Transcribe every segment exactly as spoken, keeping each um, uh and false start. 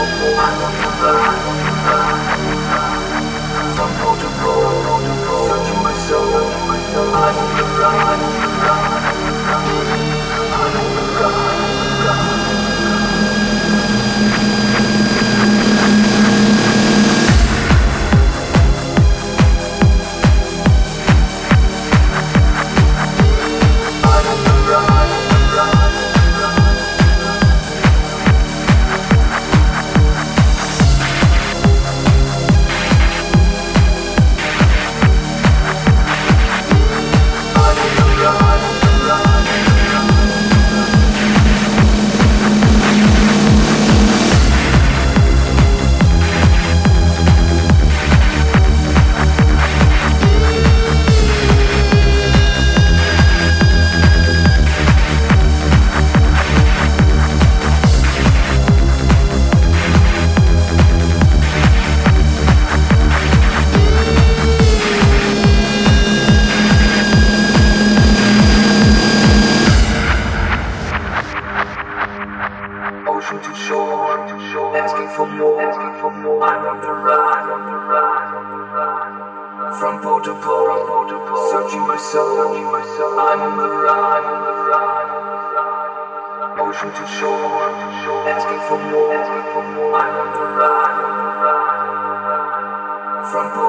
From pole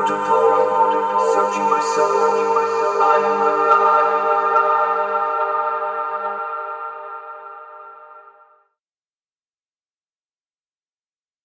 to pole, searching my soul.